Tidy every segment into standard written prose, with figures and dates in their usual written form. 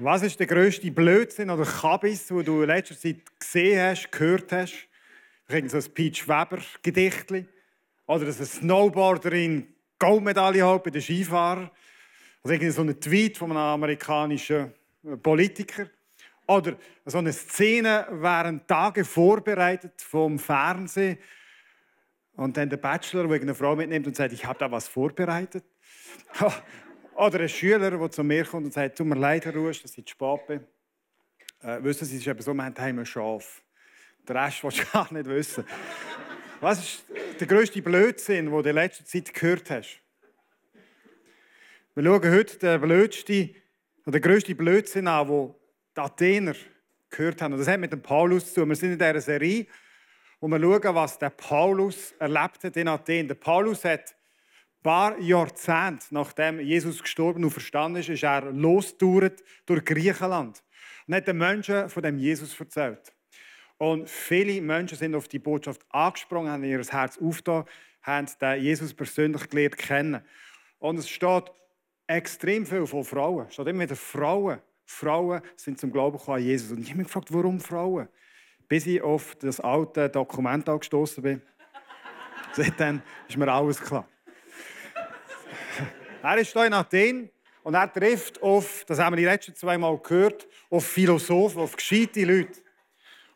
Was ist der grösste Blödsinn oder Kabis, den du in letzter Zeit gesehen hast, gehört hast? Vielleicht so ein Peach Weber Gedicht oder dass eine Snowboarderin Goldmedaille holt bei den Skifahrern oder so ein Tweet von einem amerikanischen Politiker oder so eine Szene während Tagen vorbereitet vom Fernsehen und dann der Bachelor, der eine Frau mitnimmt und sagt, ich habe da was vorbereitet. Oder ein Schüler, der zu mir kommt und sagt, tut mir leid, Herr Rusch, dass ich zu spät bin. Wissen Sie, es ist eben so, wir haben daheim ein Schaf. Den Rest willst du gar nicht wissen. Was ist der grösste Blödsinn, den du in letzter Zeit gehört hast? Wir schauen heute den grössten Blödsinn an, den die Athener gehört haben. Und das hat mit dem Paulus zu tun. Wir sind in dieser Serie, wo wir schauen, was der Paulus erlebt hat in Athen. Der Paulus hat ein paar Jahrzehnte, nachdem Jesus gestorben und verstanden ist, ist er losgetourt durch Griechenland und hat den Menschen von dem Jesus erzählt. Und viele Menschen sind auf die Botschaft angesprungen, haben ihr Herz aufgetan, haben den Jesus persönlich gelernt kennen. Und es steht extrem viel von Frauen. Es steht immer wieder Frauen. Frauen sind zum Glauben an Jesus. Und ich habe mich gefragt, warum Frauen? Bis ich auf das alte Dokument angestoßen bin. Seitdem ist mir alles klar. Er ist hier in Athen und er trifft auf, das haben wir die letzten 2 Mal gehört, auf Philosophen, auf gescheite Leute.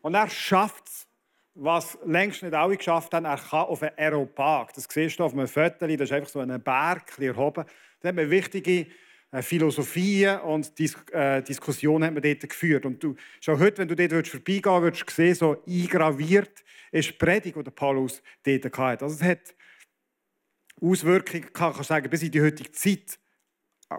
Und er schafft es, was längst nicht alle geschafft haben, er kann auf einen Areopag. Das siehst du auf einem Foto, das ist einfach so ein Berg erhoben. Da hat man wichtige Philosophien und Diskussionen hat man dort geführt. Und du, schon heute, wenn du dort vorbeigehen würdest, sehen, so eingraviert ist die Predigt, die Paulus dort hatte. Also es hat Auswirkungen kann sagen, bis in die heutige Zeit.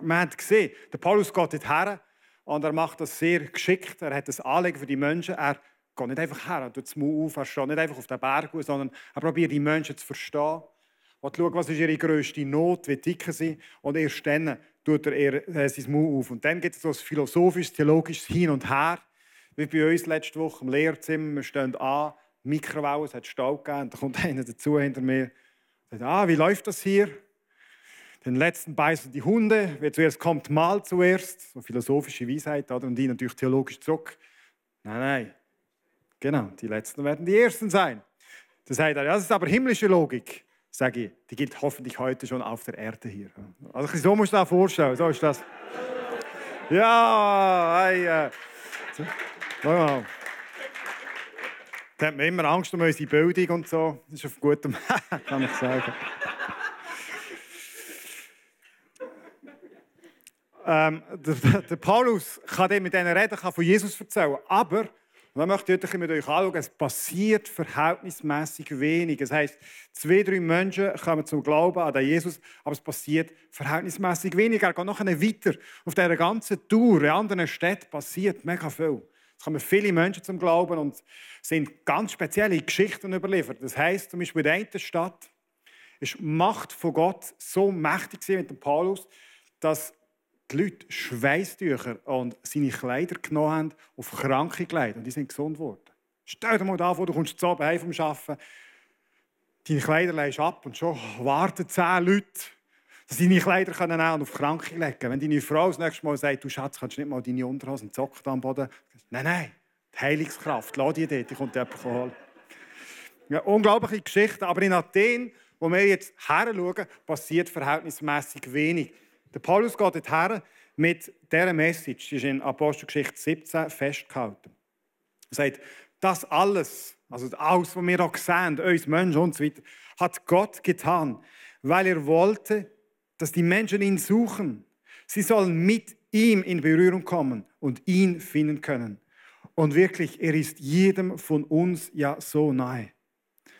Man hat gesehen, der Paulus geht dort her und er macht das sehr geschickt. Er hat ein Anliegen für die Menschen. Er geht nicht einfach her, er tut den Mund auf, er steht nicht einfach auf den Berg, sondern er probiert, die Menschen zu verstehen. Er schaut, was ist ihre grösste Not, wie dick sie, und erst dann tut er seinen Mund auf. Und dann gibt es so ein philosophisches, theologisches Hin und Her, wie bei uns letzte Woche im Lehrzimmer. Wir stehen an, Mikrowellen, es hat Stau gegeben, und da kommt einer dazu hinter mir. Ah, wie läuft das hier? Den letzten beißen die Hunde. Wer zuerst kommt, malt zuerst. So philosophische Weisheit. Oder? Und die natürlich theologisch zurück. Nein. Genau, die Letzten werden die Ersten sein. Das heißt, das ist aber himmlische Logik, sage ich. Die gilt hoffentlich heute schon auf der Erde hier. Also so musst du das vorstellen. So ist das. Ja, so. Mal. Da haben wir immer Angst um unsere Bildung und so. Das ist auf gutem Weg, kann ich sagen. Der Paulus kann mit diesen Reden kann von Jesus erzählen. Aber, und das möchte ich heute mit euch anschauen, es passiert verhältnismäßig wenig. Das heisst, 2-3 Menschen kommen zum Glauben an den Jesus, aber es passiert verhältnismäßig wenig. Er geht noch weiter. Auf dieser ganzen Tour in anderen Städten passiert mega viel. Es kommen viele Menschen zum Glauben und sind ganz spezielle Geschichten überliefert. Das heisst, zum Beispiel in der einen Stadt ist die Macht von Gott so mächtig mit dem Paulus, dass die Leute Schweißtücher und seine Kleider genommen haben auf kranke Kleider. Und die sind gesund geworden. Stell dir mal vor, du kommst zu Abend heim vom Arbeiten, deine Kleider legst ab und schon warten 10 Leute dass deine Kleider an und auf Kranke legen können. Wenn deine Frau das nächste Mal sagt, du Schatz, kannst du nicht mal deine Unterhosen und Socken am Boden? Nein, die Heilungskraft, lass die dort, die kommt jemand holen. Ja, unglaubliche Geschichte, aber in Athen, wo wir jetzt heranschauen, passiert verhältnismäßig wenig. Der Paulus geht dorthin mit dieser Message, die ist in Apostelgeschichte 17 festgehalten. Er sagt, das alles, also alles, was wir hier sehen, uns Menschen und so weiter, hat Gott getan, weil er wollte, dass die Menschen ihn suchen. Sie sollen mit ihm in Berührung kommen und ihn finden können. Und wirklich, er ist jedem von uns ja so nahe.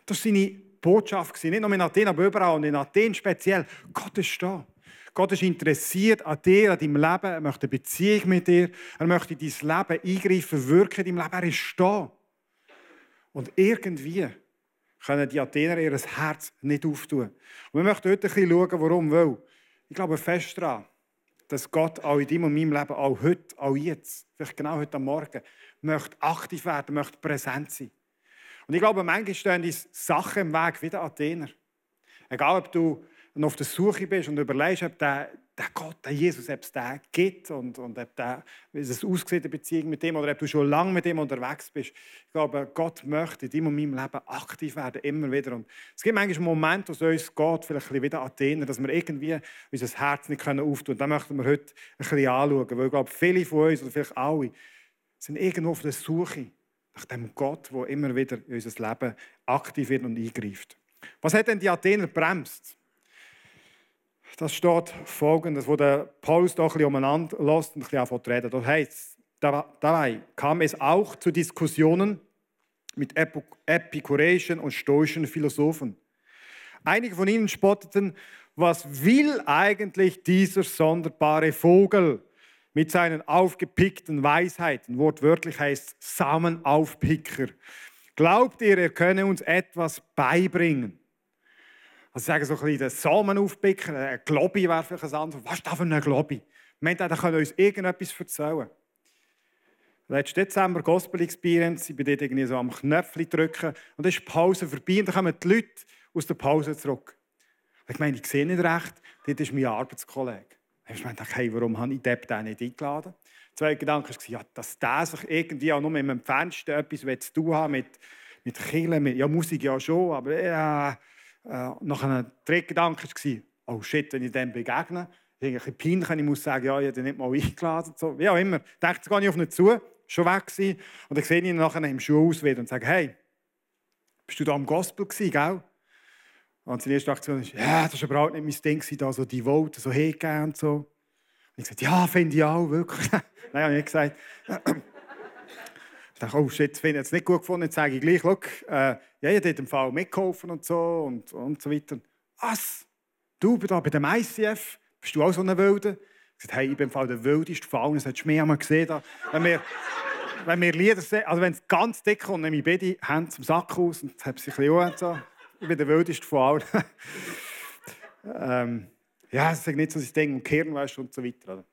Das war seine Botschaft, nicht nur in Athen, aber überall und in Athen speziell. Gott ist da. Gott ist interessiert an dir, an deinem Leben. Er möchte eine Beziehung mit dir. Er möchte in dein Leben eingreifen, wirken in deinem Leben. Er ist da. Und irgendwie können die Athener ihr Herz nicht auftun. Und wir möchten heute ein bisschen schauen, warum. Weil ich glaube fest daran, dass Gott auch in deinem und meinem Leben, auch heute, auch jetzt, vielleicht genau heute am Morgen, möchte aktiv werden, möchte präsent sein. Und ich glaube, manchmal stehen uns Sachen im Weg, wie der Athener. Egal, ob du auf der Suche bist und überlegst, ob der Gott, der Jesus, ob es den gibt und ob der, wie es aussieht, eine Beziehung mit ihm, oder ob du schon lange mit ihm unterwegs bist. Ich glaube, Gott möchte in deinem und meinem Leben aktiv werden, immer wieder. Und es gibt manchmal Momente, wo es uns geht, vielleicht ein bisschen wie der Athener, dass wir irgendwie unser Herz nicht auftun können. Das möchten wir heute ein bisschen anschauen, weil ich glaube, viele von uns, oder vielleicht alle, sind irgendwo auf der Suche nach dem Gott, der immer wieder in unser Leben aktiv wird und eingreift. Was hat denn die Athener bremst? Das steht folgendes, wo der Paulus da ein bisschen umeinander lässt und ein bisschen davon redet. Das heißt, dabei kam es auch zu Diskussionen mit epikuräischen und stoischen Philosophen. Einige von ihnen spotteten, was will eigentlich dieser sonderbare Vogel mit seinen aufgepickten Weisheiten? Wortwörtlich heißt es Samenaufpicker. Glaubt ihr, er könne uns etwas beibringen? Also ich sage so ein bisschen, den Samen aufpicken, ein Globby wäre vielleicht ein anderes. Was ist das für ein Globby? Wir können uns irgendetwas erzählen. Letzten Dezember, Gospel Experience, ich bin dort irgendwie so am Knöpfchen drücken und dann ist die Pause vorbei und dann kommen die Leute aus der Pause zurück. Ich meine, ich sehe nicht recht, dort ist mein Arbeitskollege. Ich dachte, hey, warum habe ich den nicht eingeladen? Der zweite Gedanke war, ja, dass der sich irgendwie auch nur mit dem Fenster etwas zu tun haben mit Kirche, mit ja, Musik ja schon, aber ja... Nach einem dritten Gedanken war, oh shit, wenn ich dem begegne, ist irgendwie peinlich, ich muss sagen, ja, ich habe ihn nicht mal eingeladen. So. Wie auch immer. Ich dachte, jetzt gehe ich auf ihn zu, schon weg gewesen. Und dann sehe ich ihn nachher im Schulausweg und sage, hey, bist du da am Gospel gewesen, gell? Und seine erste Aktion ist, ja, das war überhaupt nicht mein Ding, gewesen, da so die Vote, so hingehen und so. Und ich sagte, ja, finde ich auch, wirklich. Nein, habe ich nicht gesagt. Ich dachte, oh shit, finde ich es nicht gut gefunden, jetzt sage ich gleich, look, ja, ich habe dort im Fall mitgeholfen und so weiter. Was? Du bist da bei dem ICF? Bist du auch so ein Wilde? Ich sagte, hey, ich bin im Fall der wildeste von allen, das hättest du mehr einmal gesehen. Da. Wenn wir Lieder sehen, also wenn es ganz dick kommt, nehme ich beide Hände zum Sack aus und habe sie ein bisschen an, so. Ich bin der wildeste von allen. Ja, das ist nicht so das Ding, und Kirn, weißt du, und so weiter. Oder?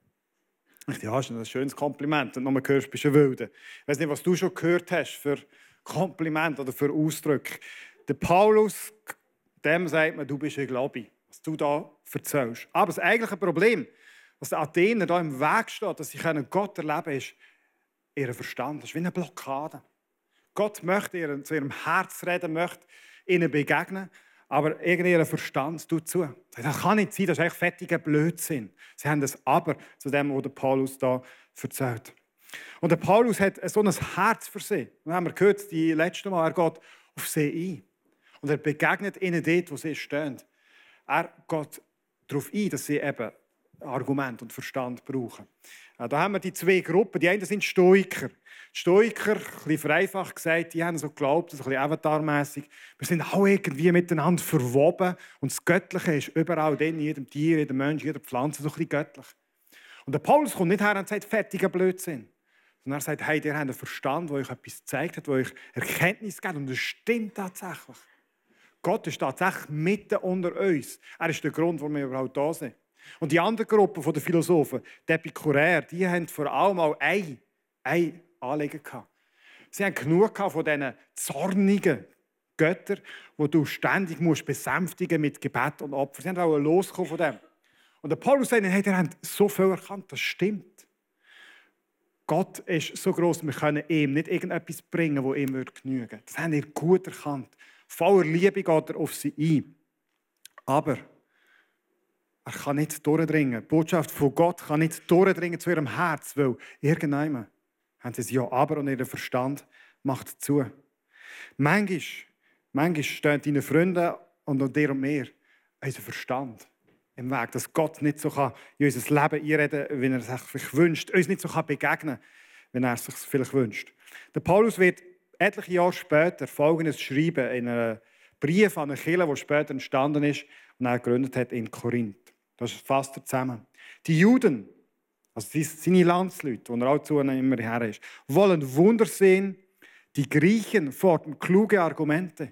Ich dachte, ja, das ist ein schönes Kompliment. Und nochmal hörst du, bist ein Wilder. Ich weiss nicht, was du schon gehört hast für Komplimente oder für Ausdrücke. Der Paulus, dem sagt man, du bist ein Glabi, was du da erzählst. Aber das eigentliche Problem, was den Athener da im Weg steht, dass sie Gott erleben können, ist ihr Verstand. Das ist wie eine Blockade. Gott möchte zu ihrem Herz reden, möchte ihnen begegnen. Aber irgendwie ihr Verstand tut zu. Das kann nicht sein, das ist eigentlich fettiger Blödsinn. Sie haben das Aber zu dem, was Paulus da erzählt. Und der Paulus hat so ein Herz für sie. Wir haben gehört, die letzte Mal, er geht auf sie ein. Und er begegnet ihnen dort, wo sie stehen. Er geht darauf ein, dass sie eben Argument und Verstand brauchen. Da haben wir die zwei Gruppen. Die einen sind Stoiker. Die Stoiker, ein bisschen vereinfacht gesagt, die haben so geglaubt, so ein bisschen avatarmässig. Wir sind auch irgendwie miteinander verwoben. Und das Göttliche ist überall drin, in jedem Tier, jedem Mensch, jeder Pflanze so ein bisschen göttlich. Und der Paulus kommt nicht her und sagt, fertiger Blödsinn. Sondern er sagt, hey, ihr habt einen Verstand, der euch etwas gezeigt hat, der euch Erkenntnis gibt. Und das stimmt tatsächlich. Gott ist tatsächlich mitten unter uns. Er ist der Grund, warum wir überhaupt da sind. Und die andere Gruppe der Philosophen, die Epikuräer, die hatten vor allem auch eine Anliegen. Sie hatten genug von diesen zornigen Göttern, die du ständig besänftigen musst mit Gebet und Opfer. Sie wollten loskommen von dem. Und der Paulus sagt, hey, ihr habt so viel erkannt, das stimmt. Gott ist so gross, wir können ihm nicht irgendetwas bringen, das ihm genügen würde. Das habt ihr gut erkannt. Voller Liebe geht er auf sie ein. Aber er kann nicht durchdringen. Die Botschaft von Gott kann nicht durchdringen zu ihrem Herz, weil irgendjemand haben sie ein Ja, aber und ihr Verstand macht zu. Manchmal stehen deine Freunde und dir und mir unser Verstand im Weg, dass Gott nicht so in unser Leben einreden kann, wie er es sich wünscht, uns nicht so begegnen kann, wie er es sich vielleicht wünscht. Der Paulus wird etliche Jahre später Folgendes schreiben in einem Brief an eine Kirche, der später entstanden ist und er gegründet hat in Korinth. Das fasst er zusammen. Die Juden, also seine Landsleute, die er auch zu immer her ist, wollen Wunder sehen, die Griechen fordern kluge Argumente.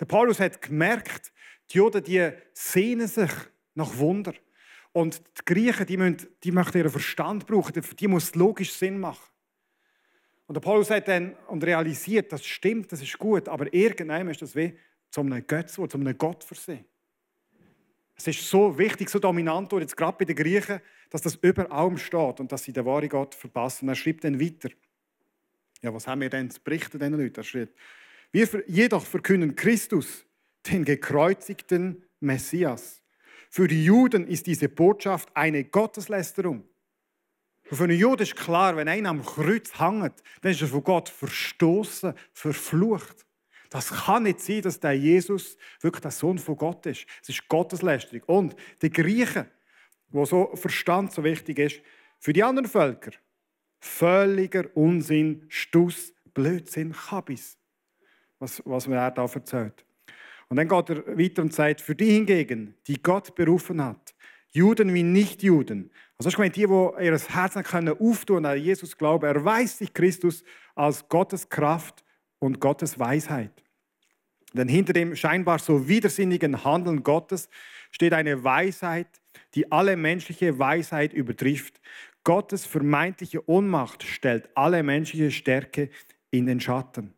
Der Paulus hat gemerkt, die Juden die sehnen sich nach Wunder. Und die Griechen die möchten ihren Verstand brauchen, die muss logisch Sinn machen. Und der Paulus hat dann und realisiert, das stimmt, das ist gut, aber irgendwann ist das wie zu einem Götzen, zu einem Gott versehen. Es ist so wichtig, so dominant, jetzt gerade bei den Griechen, dass das über allem steht und dass sie den wahren Gott verpassen. Und er schreibt dann weiter. Ja, was haben wir denn zu berichten diesen Leuten? Er schreibt, wir jedoch verkünden Christus, den gekreuzigten Messias. Für die Juden ist diese Botschaft eine Gotteslästerung. Und für einen Juden ist klar, wenn einer am Kreuz hängt, dann ist er von Gott verstoßen, verflucht. Das kann nicht sein, dass der Jesus wirklich der Sohn von Gott ist. Es ist Gotteslästerung. Und die Griechen, wo so Verstand so wichtig ist, für die anderen Völker völliger Unsinn, Stuss, Blödsinn, Kabis. Was man da erzählt. Und dann geht er weiter und sagt, für die hingegen, die Gott berufen hat, Juden wie Nichtjuden. Also ich meine, die ihr Herz auftun an Jesus glauben, erweist sich Christus als Gottes Kraft und Gottes Weisheit. Denn hinter dem scheinbar so widersinnigen Handeln Gottes steht eine Weisheit, die alle menschliche Weisheit übertrifft. Gottes vermeintliche Ohnmacht stellt alle menschliche Stärke in den Schatten.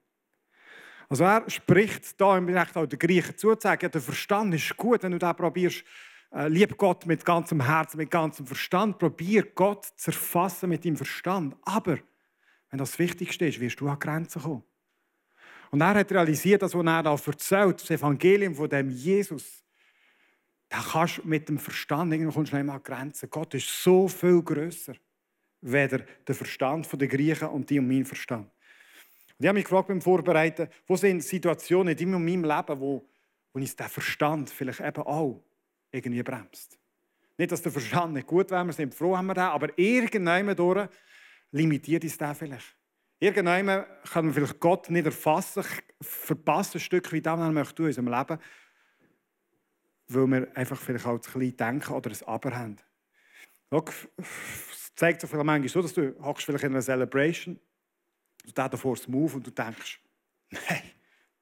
Also er spricht da im Recht auch den Griechen zu, sagt, ja, der Verstand ist gut, wenn du da probierst, lieb Gott mit ganzem Herzen, mit ganzem Verstand. Probier Gott zu erfassen mit deinem Verstand. Aber wenn das Wichtigste ist, wirst du an Grenzen kommen. Und er hat realisiert, dass, was er da erzählt, das Evangelium von dem Jesus, da kannst du mit dem Verstand irgendwann schnell mal an Grenzen. Gott ist so viel grösser, weder der Verstand der Griechen und die und mein Verstand. Und ich habe mich gefragt beim Vorbereiten, wo sind Situationen in deinem und meinem Leben, wo uns der Verstand vielleicht eben auch irgendwie bremst. Nicht, dass der Verstand nicht gut wäre, wir sind froh, haben wir den, aber irgendjemand durch limitiert uns den vielleicht. Irgendjemand kann man vielleicht Gott nicht erfassen, verpasst ein Stück wie das, was er möchte in unserem Leben, weil wir einfach vielleicht auch zu klein denken oder ein Aber haben. Es zeigt sich vielleicht manchmal so, dass du hockst vielleicht in einer Celebration, du da davor das Move und du denkst, nein,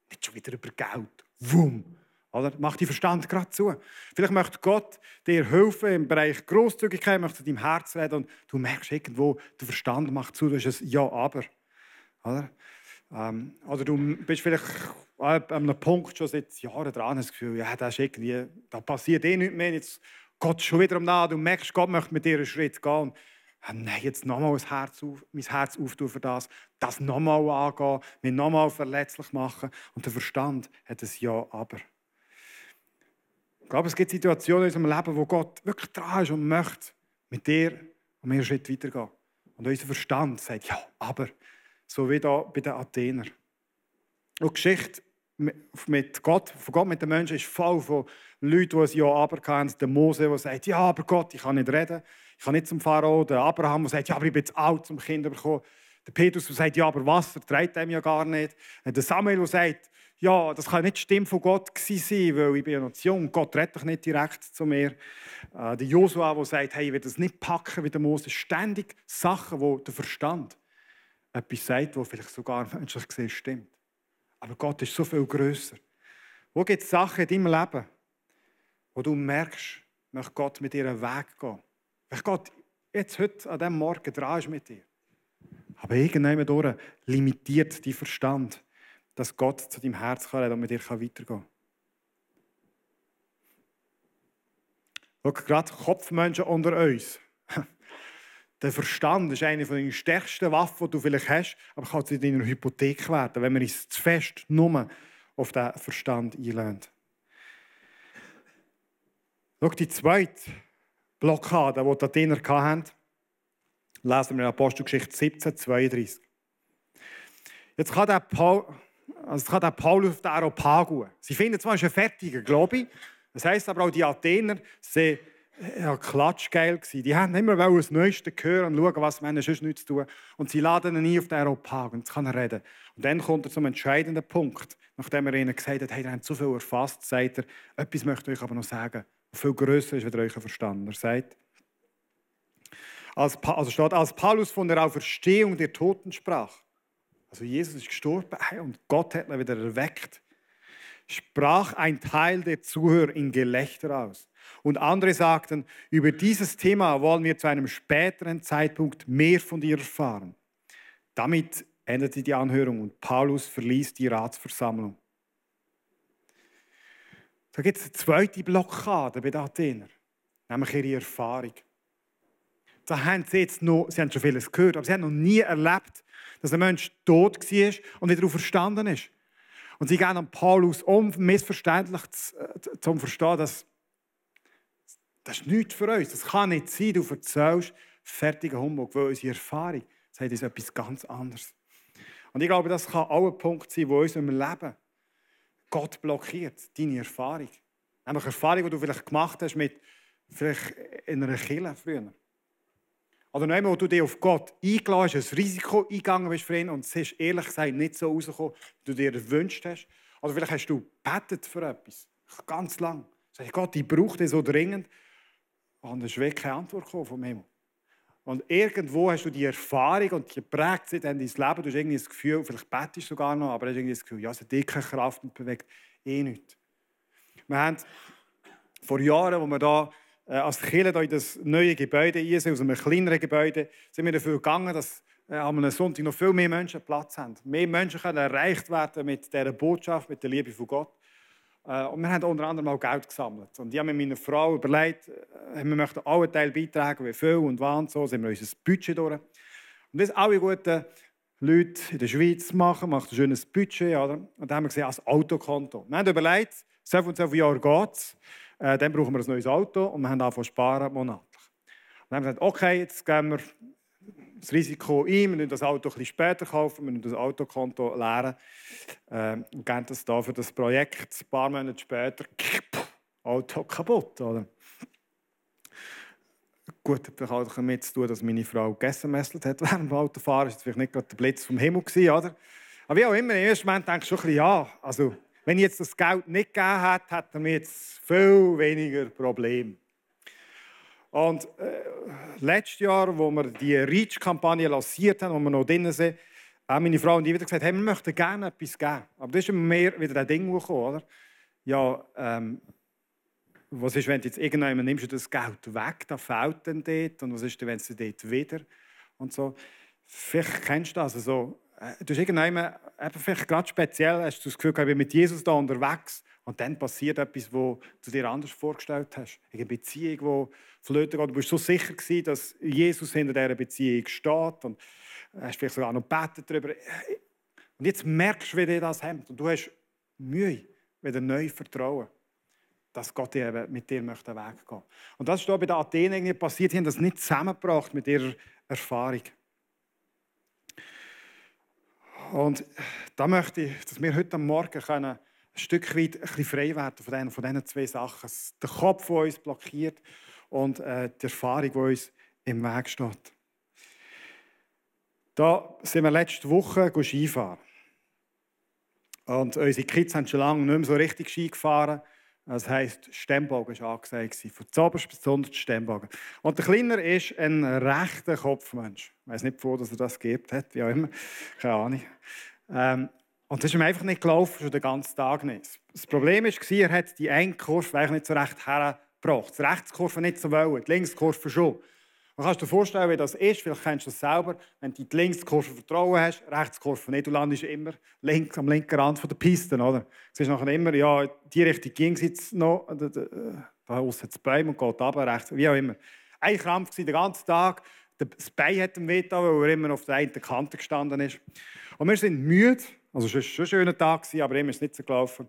nicht schon wieder über Geld. Wumm! Oder? Mach deinen Verstand gerade zu. Vielleicht möchte Gott dir helfen im Bereich Grosszügigkeit, möchte deinem Herz reden und du merkst irgendwo, der Verstand macht zu, du hast ein Ja, aber. Oder? Oder du bist vielleicht an einem Punkt schon seit Jahren dran, das Gefühl, ja, das ist irgendwie, da passiert nichts mehr, jetzt geht es schon wieder um nach, du merkst, Gott möchte mit dir einen Schritt gehen und nein, jetzt nochmal mein Herz auftun für das nochmal angehen, mich nochmal verletzlich machen und der Verstand hat ein Ja, aber. Ich glaube, es gibt Situationen in unserem Leben, wo Gott wirklich dran ist und möchte mit dir und mir einen Schritt weitergehen. Und unser Verstand sagt, ja, aber, so wie da bei den Athenern. Und die Geschichte von Gott mit den Menschen ist voll von Leuten, die ein Ja, aber haben. Der Mose, der sagt, ja, aber Gott, ich kann nicht reden. Ich kann nicht zum Pharao. Der Abraham, der sagt, ja, aber ich bin zu alt, um Kinder zu bekommen. Der Petrus, der sagt, ja, aber Wasser trägt dem ja gar nicht. Der Samuel, der sagt, ja, das kann nicht die Stimme von Gott sein, weil ich bin ja noch zu jung. Gott redet doch nicht direkt zu mir. Der Josua, der sagt, hey, ich will das nicht packen wie der Mose. Ständig Sachen, wo der Verstand etwas sagt, was vielleicht sogar menschlich gesehen stimmt. Aber Gott ist so viel grösser. Wo gibt es Sachen in deinem Leben, wo du merkst, möchte Gott mit dir einen Weg gehen? Möchte Gott jetzt heute an diesem Morgen dran ist mit dir? Aber irgendjemand durch limitiert deinen Verstand, dass Gott zu deinem Herz reden kann und mit dir weitergehen kann. Schau, gerade Kopfmenschen unter uns. Der Verstand ist eine der stärksten Waffen, die du vielleicht hast, aber kann zu deiner Hypothek werden, wenn man es zu fest nur auf den Verstand einlädt. Schau, die zweite Blockade, die die Athener hatten, lesen wir in Apostelgeschichte 17,32. Jetzt kann der Paulus auf den Areopag gehen. Sie finden zwar einen fertigen, glaube ich. Das heisst aber auch, die Athener waren ja, klatschgeil. Die wollten immer das Neueste hören und schauen, was man sonst nichts zu tun. Und sie laden ihn ein auf den Areopag und jetzt kann er reden. Und dann kommt er zum entscheidenden Punkt. Nachdem er ihnen gesagt hat, hey, ihr habt zu viel erfasst, sagt er, etwas möchte ich euch aber noch sagen. Viel grösser ist, als euer Verstand. Er sagt, als Paulus von der Auferstehung der Toten sprach, also Jesus ist gestorben und Gott hat ihn wieder erweckt, sprach ein Teil der Zuhörer in Gelächter aus. Und andere sagten, über dieses Thema wollen wir zu einem späteren Zeitpunkt mehr von dir erfahren. Damit endete die Anhörung und Paulus verließ die Ratsversammlung. Da gibt es eine zweite Blockade bei den Athenern, nämlich ihre Erfahrung. Da haben sie jetzt noch, sie haben schon vieles gehört, aber sie haben noch nie erlebt, dass ein Mensch tot war und wieder auferstanden ist. Und sie gehen an Paulus um, missverständlich zum Verstehen, dass das ist nichts für uns. Das kann nicht sein, du erzählst fertigen Humbug, weil unsere Erfahrung sagt uns etwas ganz anderes. Und ich glaube, das kann auch ein Punkt sein, wo uns im Leben Gott blockiert deine Erfahrung. Nämlich Erfahrung, die du vielleicht gemacht hast mit vielleicht in einer Kirche früher. Oder noch einmal, wo du dich auf Gott eingeladen hast, ein Risiko eingegangen bist für ihn und es ist ehrlich gesagt nicht so rausgekommen, wie du dir erwünscht hast. Oder vielleicht hast du gebetet für etwas, ganz lang. Sag ich, Gott, ich brauche dich so dringend. Und es ist keine Antwort vom Himmel. Und irgendwo hast du die Erfahrung und die prägt sie dann dein Leben. Du hast irgendwie das Gefühl, vielleicht betest du sogar noch, aber du hast irgendwie das Gefühl, ja, es hat keine Kraft und bewegt nichts. Wir haben vor Jahren, als wir da als Kirche in das neue Gebäude rein sind, aus einem kleineren Gebäude, sind wir dafür gegangen, dass an einem Sonntag noch viel mehr Menschen Platz haben. Mehr Menschen können erreicht werden mit dieser Botschaft, mit der Liebe von Gott. Und wir haben unter anderem auch Geld gesammelt. Und ich habe mit meiner Frau überlegt, wir möchten alle Teil beitragen, wie viel und wann. So sind wir unser Budget durch. Und das alle guten Leute in der Schweiz machen, macht ein schönes Budget. Oder? Und dann haben wir gesehen, als Autokonto. Wir haben überlegt, so und so viele Jahre geht es. Dann brauchen wir ein neues Auto und wir haben angefangen zu sparen, monatlich. Und dann haben wir gesagt, okay, jetzt gehen wir das Risiko ein, wir müssen das Auto etwas später kaufen, wir müssen das Autokonto leeren und geben das da für das Projekt. Ein paar Monate später, Auto kaputt. Oder? Gut, das hat auch damit zu tun, dass meine Frau geSMS'elt hat während dem Autofahren. Das war vielleicht nicht gerade der Blitz vom Himmel gewesen, oder? Aber wie auch immer, im ersten Moment denke ich schon ein bisschen, ja, also wenn ich jetzt das Geld nicht gegeben hätte, hätte mir jetzt viel weniger Probleme. Und letztes Jahr, als wir die Reach-Kampagne lanciert haben, wo wir noch drin sind, haben meine Frau und ich wieder gesagt, hey, wir möchten gerne etwas geben. Aber das ist mehr wieder das Ding gekommen, oder? Ja, was ist, wenn du jetzt irgendjemand nimmst das Geld weg, das fehlt dann dort, und was ist, wenn du dort wieder? Und so. Vielleicht kennst du das. Also, du hast irgendjemand, vielleicht gerade speziell, hast du das Gefühl, ich bin mit Jesus da unterwegs und dann passiert etwas, was du dir anders vorgestellt hast. Eine Beziehung, die flöten geht. Du warst so sicher gewesen, dass Jesus hinter dieser Beziehung steht und hast vielleicht sogar noch gebetet darüber. Und jetzt merkst du, wie dir das hemmt. Und du hast Mühe, wieder neu vertrauen, dass Gott mit dir möchte Weg gehen. Und das ist da bei den Athenern passiert. Die haben das nicht zusammengebracht mit ihrer Erfahrung. Und da möchte ich, dass wir heute Morgen ein Stück weit frei werden von diesen zwei Sachen. Der Kopf, der uns blockiert und die Erfahrung, die uns im Weg steht. Da sind wir letzte Woche Skifahren. Und unsere Kids haben schon lange nicht mehr so richtig Ski gefahren. Das heisst, Stemmbogen war angesagt. Von zuoberst bis zu unterst Stemmbogen. Und der Kleiner ist ein rechter Kopfmensch. Ich weiss nicht, wo er das gegeben hat, wie auch immer. Keine Ahnung. Und das ist ihm einfach nicht gelaufen, schon den ganzen Tag nicht. Das Problem war, er hat die eine Kurve nicht so recht hergebracht. Die Rechtskurve nicht so wollen, die Linkskurve schon. Man kann sich vorstellen, wie das ist. Vielleicht kennst du das selber. Wenn du die Linkskurve vertrauen hast, Rechtskurve nicht. Du landest immer links, am linken Rand der Piste. Oder? Du siehst nachher immer, ja, die Richtung ging es jetzt noch. Paulus hat das Bein und geht runter, rechts, wie auch immer. Ein Krampf war den ganzen Tag. Das Bein hat ihm wehgetan, weil er immer auf der einen Kante gestanden ist. Und wir sind müde. Also es war schon ein schöner Tag, aber ihm ist es nicht so gelaufen.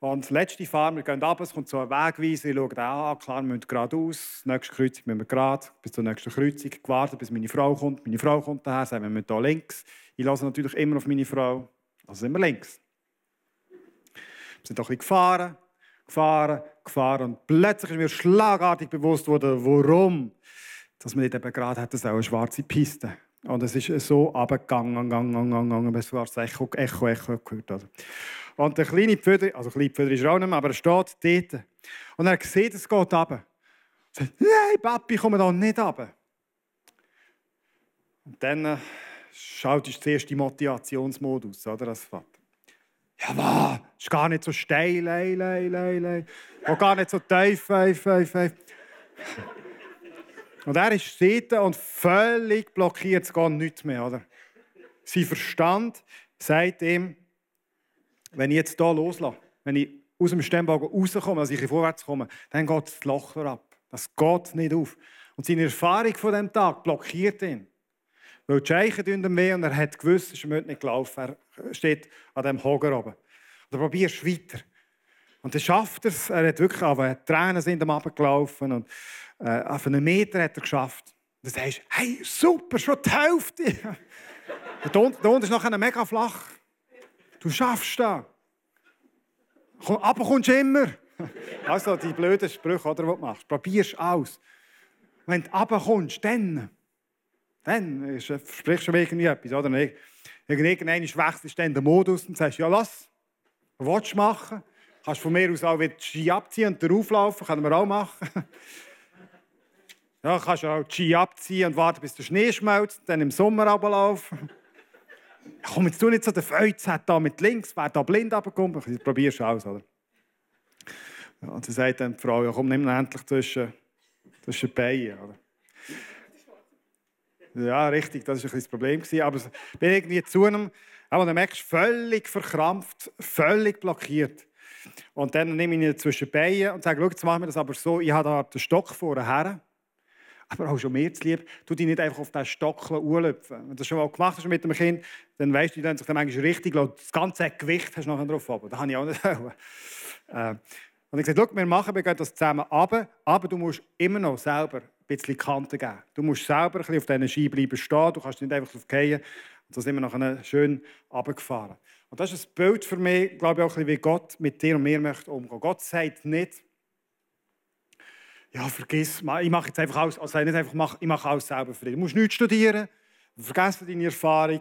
Und die letzte Fahrt, wir gehen ab, es kommt so ein Wegweiser, ich schaue an, klar, wir müssen geradeaus, nächste Kreuzung müssen wir gerade, bis zur nächsten Kreuzung, gewartet, bis meine Frau kommt daher, sagt, wir müssen hier links. Ich lasse natürlich immer auf meine Frau, also sind wir links. Wir sind ein bisschen gefahren und plötzlich ist mir schlagartig bewusst worden, warum, dass wir nicht eben gerade hatten, eine schwarze Piste. Und es ist so runtergegangen, bis wir das Echo gehört haben. Und der kleine Pföder, also kleine Pföder ist er auch nicht mehr, aber er steht dort. Und er sieht, es geht runter. Er sagt, nein, Papi, komm da nicht runter. Und dann schaltest du zuerst den Motivationsmodus, oder, als Vater. Ja, was? Ist gar nicht so steil, lei. Und gar nicht so tief, Und er ist dort und völlig blockiert, es geht nichts mehr. Oder? Sein Verstand sagt ihm, wenn ich jetzt hier loslasse, wenn ich aus dem Stemmbogen rauskomme, also ich vorwärts komme, dann geht das Loch ab. Das geht nicht auf. Und seine Erfahrung von diesem Tag blockiert ihn. Weil die Scheichen tun ihm weh und er hat gewusst, es wird nicht gelaufen. Er steht an diesem Hocker oben. Und er probierst weiter. Und dann schafft er es. Er hat wirklich, aber Tränen sind ihm runtergelaufen und auf einen Meter hat er geschafft. Dann sagst du, hey, super, schon die Hälfte. Da unten ist nachher mega flach. Du schaffst das. Aber kommst du immer. Also die blöden Sprüche, oder, die du machst. Probierst aus. Wenn du runterkommst, dann sprichst du irgendwie etwas. Oder? Irgendein Schwächst ist dann der Modus und sagst, ja, lass, was willst du machen? Kannst von mir aus auch wieder die Ski abziehen und darauf laufen, können wir auch machen. Ja, kannst du auch die Ski abziehen und warten, bis der Schnee schmelzt, dann im Sommer runterlaufen. Ja, komm, jetzt tu nicht so den Feuz, hat da mit links, wer da blind runterkommt. Du probierst aus, oder? Ja, und sie sagt dann die Frau, ja, komm, nimm ihn endlich zwischen die Beine, oder? Ja, richtig, das war ein das Problem. Aber ich bin irgendwie zu einem, aber dann merkst du, völlig verkrampft, völlig blockiert. Und dann nehme ich ihn zwischen die Beine und sage, schau, jetzt machen wir das aber so, ich habe da den Stock vorne her. Aber auch schon mir zu lieb, tu dich nicht einfach auf diesen Stock anlöpfen. Wenn du das schon mal gemacht hast mit dem Kind, dann weißt du, die sich dann manchmal richtig lassen. Das ganze Gewicht hast du nachher drauf. Aber das habe ich auch nicht. Und ich sagte, schau, wir gehen das zusammen runter, aber du musst immer noch selber ein bisschen Kante geben. Du musst selber ein bisschen auf diesen Ski bleiben stehen, du kannst nicht einfach drauf fallen. Und so sind wir nachher schön runtergefahren. Und das ist ein Bild für mich, glaube ich, auch, wie Gott mit dir und mir möchte umgehen. Gott sagt nicht, ja, vergiss, ich mache jetzt einfach alles, also nicht einfach machen, ich mache alles selber für dich. Du musst nichts studieren, vergiss deine Erfahrung,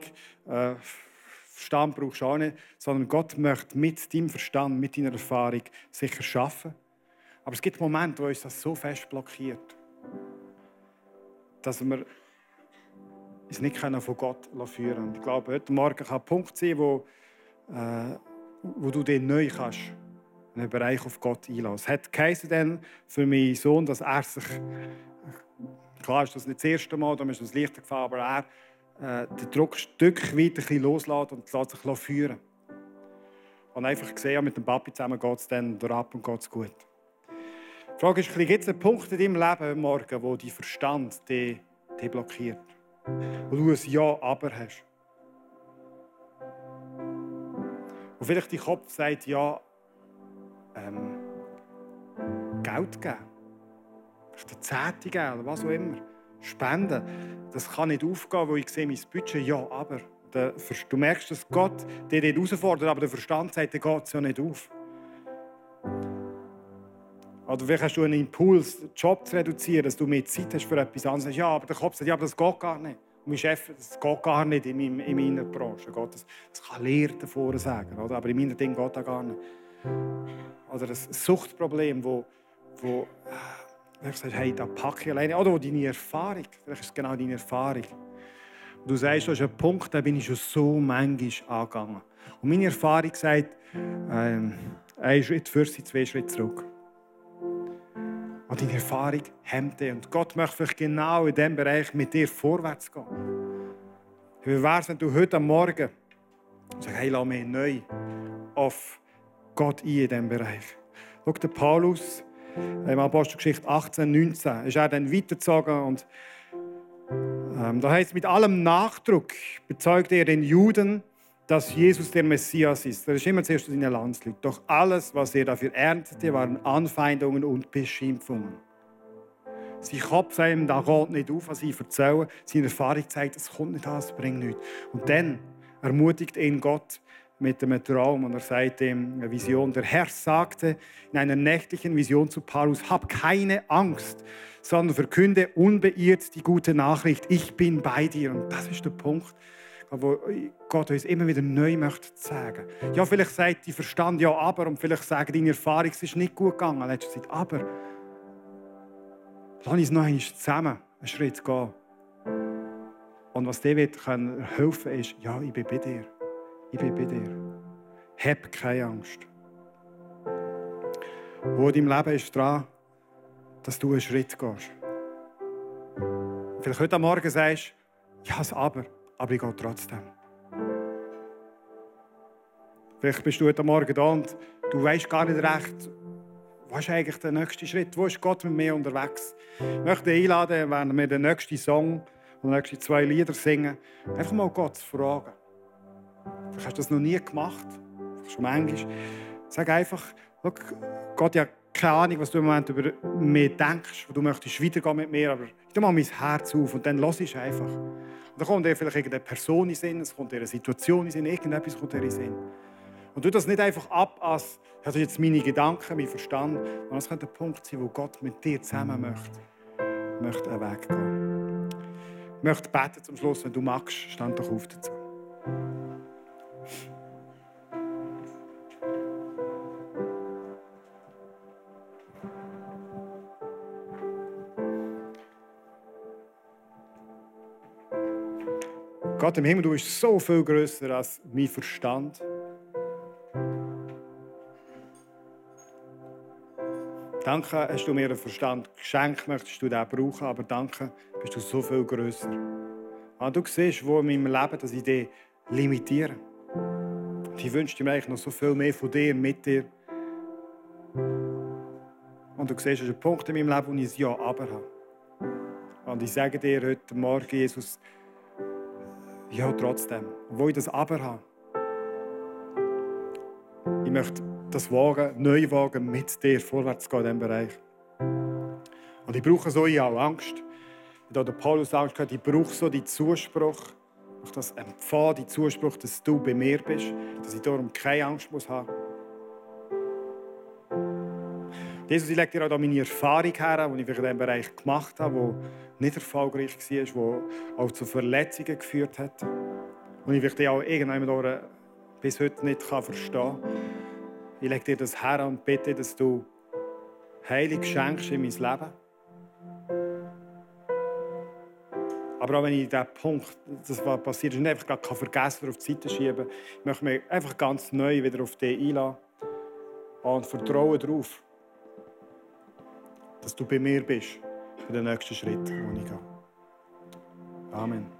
Verstand brauchst du auch nicht, sondern Gott möchte mit deinem Verstand, mit deiner Erfahrung sicher schaffen. Aber es gibt Momente, wo uns das so fest blockiert, dass wir es nicht von Gott führen können. Und ich glaube, heute Morgen kann ein Punkt sein, wo du den neu kannst. Einen Bereich auf Gott einlassen. Es hat geheißen dann für meinen Sohn, dass er sich, klar ist das nicht das erste Mal, da ist es leichter gefallen, aber er den Druck ein Stück weit ein bisschen loslässt und lässt sich führen. Und einfach gesehen, ja, mit dem Papi zusammen geht es dann ab und geht es gut. Die Frage ist, gibt es einen Punkt in deinem Leben morgen, wo dein Verstand dich blockiert? Wo du ein Ja-Aber hast? Wo vielleicht dein Kopf sagt, ja, Geld geben, eine Zehnte geben oder was auch immer, spenden. Das kann nicht aufgehen, weil ich sehe mein Budget, ja, aber. Du merkst, dass Gott dich herausfordert, aber der Verstand sagt, dann geht es ja nicht auf. Oder vielleicht hast du einen Impuls, den Job zu reduzieren, dass du mehr Zeit hast für etwas anderes. Ja, aber der Kopf sagt, ja, aber das geht gar nicht. Und mein Chef, das geht gar nicht in meiner Branche. Das kann Lehrer davor sagen, oder? Aber in meinen Dingen geht das gar nicht. Oder ein Suchtproblem, wo ich sage, hey, da packe ich alleine. Oder wo deine Erfahrung, vielleicht ist es genau deine Erfahrung. Und du sagst, das ist ein Punkt, da bin ich schon so manchmal angegangen. Und meine Erfahrung sagt, ein Schritt für sie, zwei Schritte zurück. Und deine Erfahrung hemmt dich. Und Gott möchte vielleicht genau in diesem Bereich mit dir vorwärts gehen. Wie wäre es, wenn du heute Morgen sagst, hey, lass mich neu auf Gott in diesem Bereich. Schau, der Paulus im Apostelgeschichte 18, 19, ist er dann weitergezogen und da heißt es, mit allem Nachdruck bezeugte er den Juden, dass Jesus der Messias ist. Er ist immer zuerst zu seinen Landsleuten. Doch alles, was er dafür erntete, waren Anfeindungen und Beschimpfungen. Sein Kopf sagt ihm, da geht nicht auf, was sie erzählen. Seine Erfahrung zeigt, es kommt nicht an, es bringt nichts. Und dann ermutigt ihn Gott mit einem Traum und er sagt ihm eine Vision. Der Herr sagte in einer nächtlichen Vision zu Paulus, hab keine Angst, sondern verkünde unbeirrt die gute Nachricht. Ich bin bei dir. Und das ist der Punkt, wo Gott uns immer wieder neu möchte sagen. Ja, vielleicht sagt dein Verstand ja, aber, und vielleicht sagt deine Erfahrung, es ist nicht gut gegangen in letzter Zeit, aber lass uns noch einmal zusammen einen Schritt gehen. Und was dir helfen kann, ist, ja, ich bin bei dir. Ich bin bei dir. Hab keine Angst. Wo dein Leben ist dran, dass du einen Schritt gehst. Vielleicht heute Morgen sagst du, ja, aber ich gehe trotzdem. Vielleicht bist du heute Morgen da und du weißt gar nicht recht, was ist eigentlich der nächste Schritt? Wo ist Gott mit mir unterwegs? Ich möchte dich einladen, wenn wir den nächsten Song und die nächsten zwei Lieder singen, einfach mal Gott zu fragen. Vielleicht hast du das noch nie gemacht, schon manchmal. Sag einfach, Gott, ich habe keine Ahnung, was du im Moment über mich denkst, wo du möchtest weitergehen mit mir, aber ich tu mal mein Herz auf und dann hörst du einfach. Und dann kommt dir vielleicht irgendeine Person in den Sinn, es kommt dir eine Situation in den Sinn, irgendetwas kommt dir in den Sinn. Und tu das nicht einfach ab, als das sind jetzt meine Gedanken, mein Verstand, sondern es könnte ein Punkt sein, wo Gott mit dir zusammen möchte einen Weg gehen. Ich möchte beten zum Schluss, wenn du magst, stand doch auf dazu. Gott im Himmel, du bist so viel grösser als mein Verstand. Danke, hast du mir den Verstand geschenkt, möchtest du den brauchen, aber danke, bist du so viel grösser. Und du siehst, wo in meinem Leben, dass ich dich limitiere. Und ich wünschte mir eigentlich noch so viel mehr von dir, mit dir. Und du siehst, es ist ein Punkt in meinem Leben, wo ich ein Ja, aber habe. Und ich sage dir heute Morgen, Jesus, ja, trotzdem. Obwohl ich das aber habe. Ich möchte das wagen, neu wagen, mit dir vorwärts gehen in diesem Bereich. Und ich brauche so auch Angst. Ich habe Paulus Angst gehabt, ich brauche so die Zuspruch. Ich das empfange, die Zuspruch, dass du bei mir bist. Dass ich darum keine Angst haben muss. Jesus, ich lege dir auch meine Erfahrung her, die ich in diesem Bereich gemacht habe, wo nicht erfolgreich war, die auch zu Verletzungen geführt hat. Und ich werde auch irgendwann bis heute nicht verstehen kann. Ich lege dir das her und bitte, dass du Heilung schenkst in mein Leben. Aber auch wenn ich diesen Punkt, das was passiert ist, nicht einfach gerade vergessen oder auf die Seite schieben. Ich möchte mich einfach ganz neu wieder auf dich einlassen und vertraue darauf, dass du bei mir bist. Für den nächsten Schritt, den ich gehe. Amen.